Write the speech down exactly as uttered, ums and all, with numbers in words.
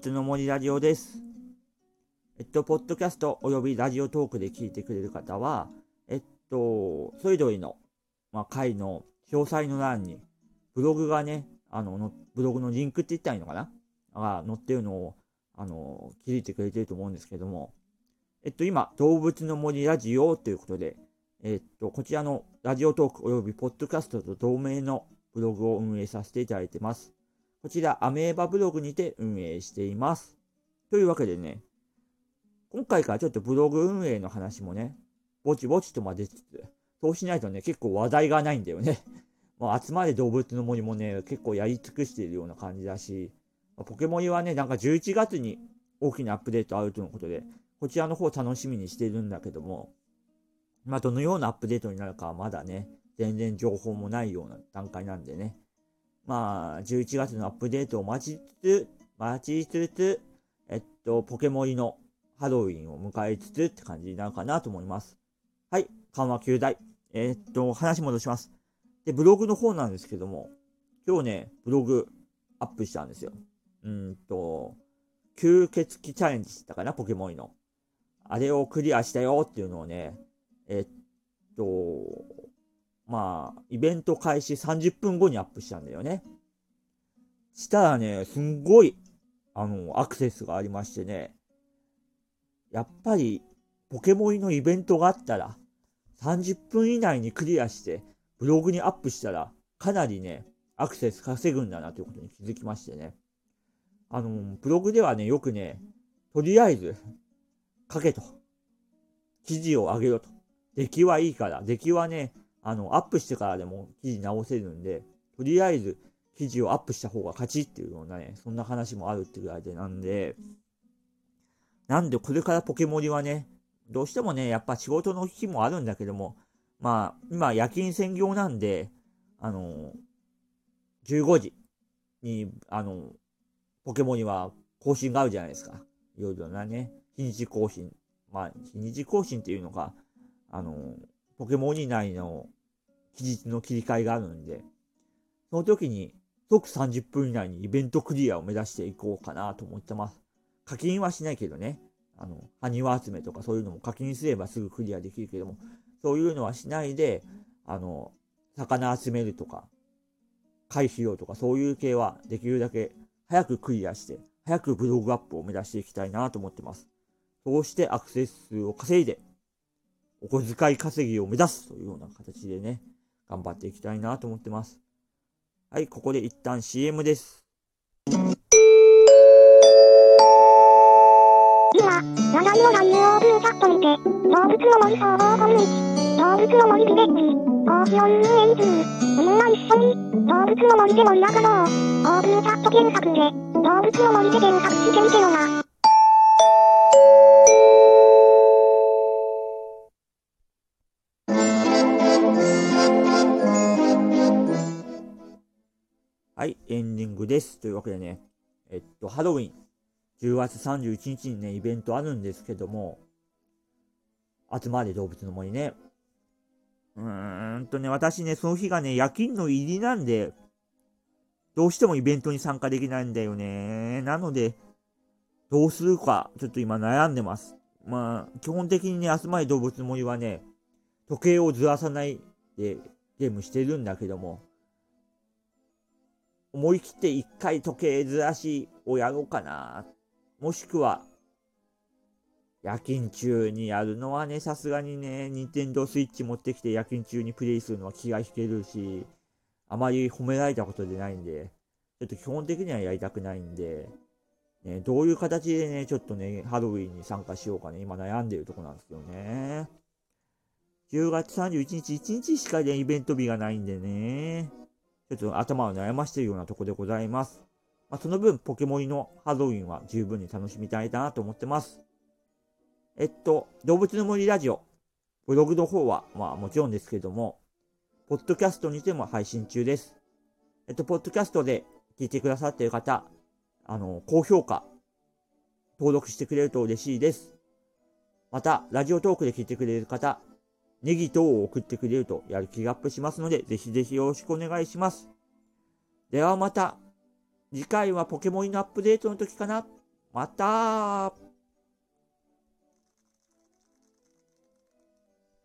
うちの森ラジオです。えっと、ポッドキャストおよびラジオトークで聞いてくれる方は、えっと、それぞれの、まあ、回の詳細の欄に、ブログがね、あの、のブログのリンクって言ったらいいのかなが載ってるのを、あの、気づいてくれてると思うんですけども、えっと、今、動物の森ラジオということで、えっと、こちらのラジオトークおよびポッドキャストと同名のブログを運営させていただいてます。こちら、アメーバブログにて運営しています。というわけでね、今回からちょっとブログ運営の話もね、ぼちぼちとまでつつ、そうしないとね、結構話題がないんだよね。まあ、集まれ動物の森もね、結構やり尽くしているような感じだし、ポケモリはね、なんかじゅういちがつに大きなアップデートあるとのことで、こちらの方楽しみにしているんだけども、まあ、どのようなアップデートになるかはまだね、全然情報もないような段階なんでね。まあ、じゅういちがつのアップデートを待ちつつ、待ちつつ、えっと、ポケモリのハロウィンを迎えつつって感じになるかなと思います。はい、緩和球大。えっと、話戻します。で、ブログの方なんですけども、今日ね、ブログアップしたんですよ。うーんと、吸血鬼チャレンジしたかな、ポケモリの。あれをクリアしたよっていうのをね、えっと、まあ、イベント開始さんじゅっぷんごにアップしたんだよね。したらね、すんごい、あの、アクセスがありましてね、やっぱり、ポケモリのイベントがあったら、さんじゅっぷん以内にクリアして、ブログにアップしたら、かなりね、アクセス稼ぐんだなということに気づきましてね。あの、ブログではね、よくね、とりあえず、書けと。記事を上げろと。出来はいいから、出来はね、あの、アップしてからでも記事直せるんで、とりあえず記事をアップした方が勝ちっていうようなね、そんな話もあるってぐらいでなんで、なんでこれからポケモリはね、どうしてもね、やっぱ仕事の日もあるんだけども、まあ、今夜勤専業なんで、あの、じゅうごじに、あの、ポケモリは更新があるじゃないですか。いろいろなね、日にち更新。まあ、日にち更新っていうのか、あの、ポケモン以内の期日の切り替えがあるんで、その時に即さんじゅっぷん以内にイベントクリアを目指していこうかなと思ってます。課金はしないけどね、あの、埴輪集めとかそういうのも課金すればすぐクリアできるけども、そういうのはしないで、あの、魚集めるとか、貝拾うとかそういう系はできるだけ早くクリアして、早くブログアップを目指していきたいなと思ってます。そうしてアクセス数を稼いで、お小遣い稼ぎを目指すというような形でね、頑張っていきたいなと思ってます。はい、ここで一旦 シーエム です。今、長井のランニングチャットにて、動物の森総合コミュニティ、動物の森ビレッジ、講師を運営中、みんな一緒に、動物の森で盛り上がろう。オープンチャット検索で、動物の森で検索してみてよな。はい、エンディングです。というわけでね、えっと、ハロウィン、じゅうがつさんじゅういちにちにね、イベントあるんですけども、集まれ動物の森ね。うーんとね、私ね、その日がね、夜勤の入りなんで、どうしてもイベントに参加できないんだよね。なので、どうするか、ちょっと今悩んでます。まあ、基本的にね、集まれ動物の森はね、時計をずらさないでゲームしてるんだけども、思い切って一回時計ずらしをやろうかな。もしくは、夜勤中にやるのはね、さすがにね、Nintendo Switch 持ってきて夜勤中にプレイするのは気が引けるし、あまり褒められたことでないんで、ちょっと基本的にはやりたくないんで、ね、どういう形でね、ちょっとね、ハロウィンに参加しようかね、今悩んでるとこなんですよね。じゅうがつさんじゅういちにち、いちにちしかね、イベント日がないんでね。ちょっと頭を悩ましているようなとこでございます。まあ、その分、ポケモリのハロウィンは十分に楽しみたいなと思ってます。えっと、動物の森ラジオ、ブログの方は、まあもちろんですけども、ポッドキャストにても配信中です。えっと、ポッドキャストで聞いてくださっている方、あの、高評価、登録してくれると嬉しいです。また、ラジオトークで聞いてくれる方、ネギ等を送ってくれるとやる気がアップしますので、ぜひぜひよろしくお願いします。ではまた、次回はポケモンのアップデートの時かな。またー。